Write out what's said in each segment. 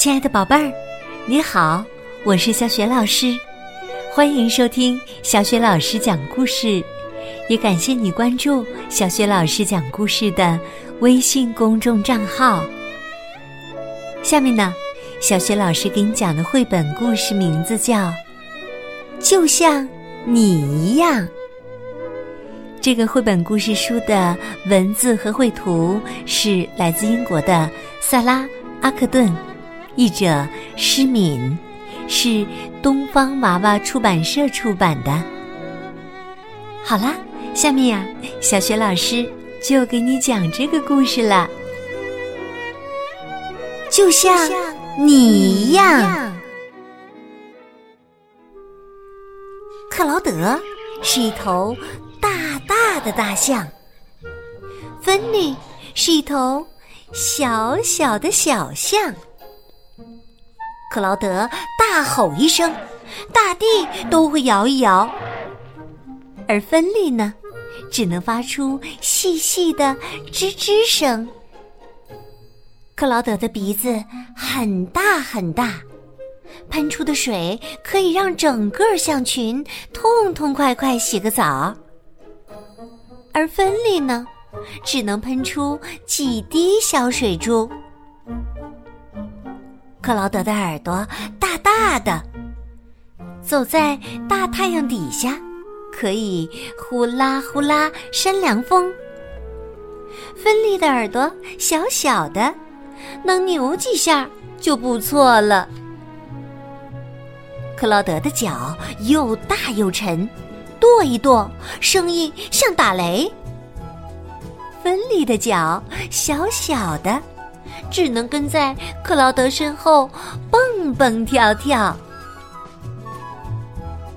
亲爱的宝贝儿，你好，我是小雪老师，欢迎收听小雪老师讲故事，也感谢你关注小雪老师讲故事的微信公众账号。下面呢，小雪老师给你讲的绘本故事名字叫《就像你一样》。这个绘本故事书的文字和绘图是来自英国的萨拉·阿克顿，译者施敏，是东方娃娃出版社出版的。好啦，下面呀，小雪老师就给你讲这个故事了。就像你一样。克劳德是一头大的大象，芬妮是一头小的象。克劳德大吼一声，大地都会摇一摇，而芬妮呢，只能发出细细的吱吱声。克劳德的鼻子很大很大，喷出的水可以让整个象群痛痛快快洗个澡，而芬妮呢，只能喷出几滴小水珠。克劳德的耳朵大大的，走在大太阳底下，可以呼啦呼啦扇凉风。芬妮的耳朵小小的，能扭几下就不错了。克劳德的脚又大又沉，跺一跺，声音像打雷。芬妮的脚小小的，只能跟在克劳德身后蹦蹦跳跳。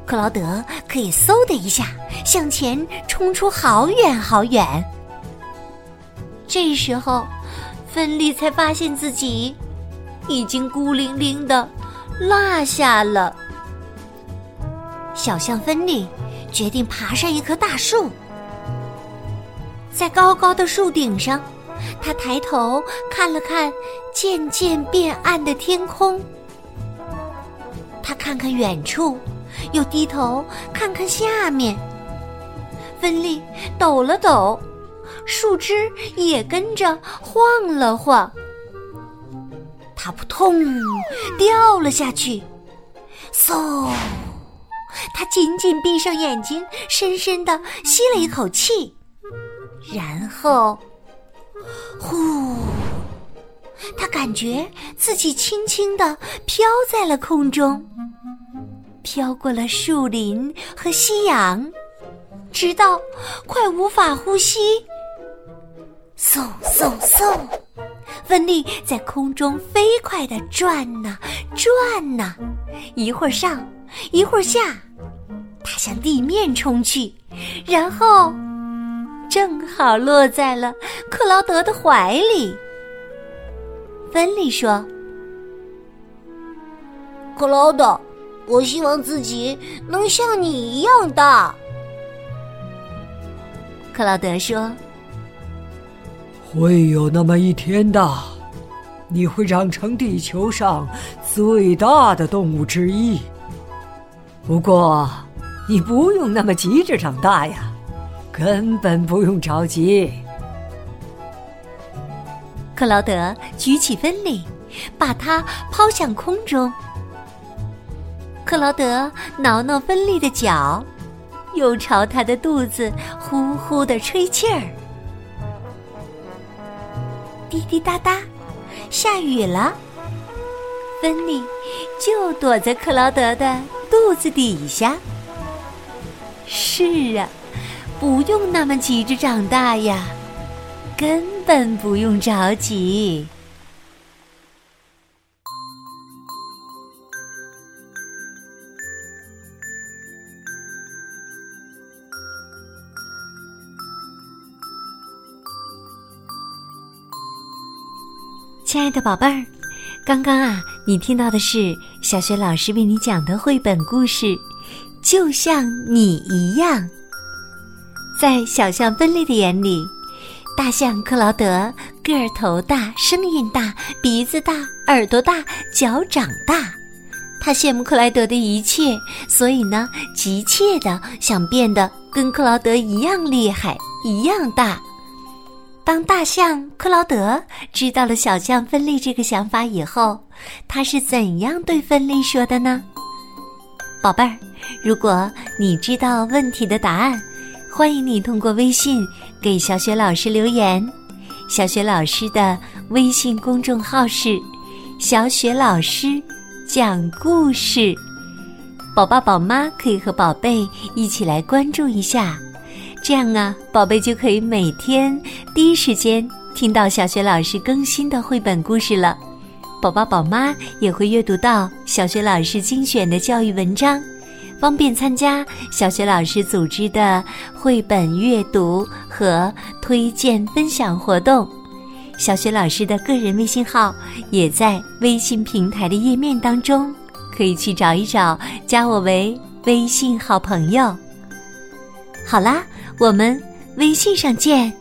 克劳德可以嗖的一下向前冲出好远好远。这时候，芬妮才发现自己已经孤零零的落下了。小象芬妮决定爬上一棵大树，在高高的树顶上，他抬头看了看渐渐变暗的天空，他看看远处，又低头看看下面。芬妮抖了抖，树枝也跟着晃了晃，他扑通掉了下去，嗖！他紧紧闭上眼睛，深深地吸了一口气，然后呼，他感觉自己轻轻地飘在了空中，飘过了树林和夕阳，直到快无法呼吸。嗖嗖嗖，芬妮在空中飞快地转啊，一会儿上一会儿下，他向地面冲去，然后正好落在了克劳德的怀里。芬妮说：“克劳德，我希望自己能像你一样大。”克劳德说：“会有那么一天的，你会长成地球上最大的动物之一。不过你不用那么急着长大呀，根本不用着急。”克劳德举起芬妮，把它抛向空中。克劳德挠挠芬妮的脚，又朝它的肚子呼呼地吹气儿。滴滴答答，下雨了。芬妮就躲在克劳德的肚子底下。是啊，不用那么急着长大呀，根本不用着急。亲爱的宝贝儿，刚刚啊，你听到的是小雪老师为你讲的绘本故事，就像你一样。在小象芬妮的眼里，大象克劳德个头大，声音大，鼻子大，耳朵大，脚掌大。他羡慕克莱德的一切，所以呢，急切地想变得跟克劳德一样厉害，一样大。当大象克劳德知道了小象芬利这个想法以后，他是怎样对芬利说的呢？宝贝儿，如果你知道问题的答案，欢迎你通过微信给小雪老师留言。小雪老师的微信公众号是小雪老师讲故事，宝爸宝妈可以和宝贝一起来关注一下，这样啊，宝贝就可以每天第一时间听到小雪老师更新的绘本故事了。宝爸宝妈也会阅读到小雪老师精选的教育文章，方便参加小雪老师组织的绘本阅读和推荐分享活动。小雪老师的个人微信号也在微信平台的页面当中，可以去找一找，加我为微信好朋友。好啦，我们微信上见。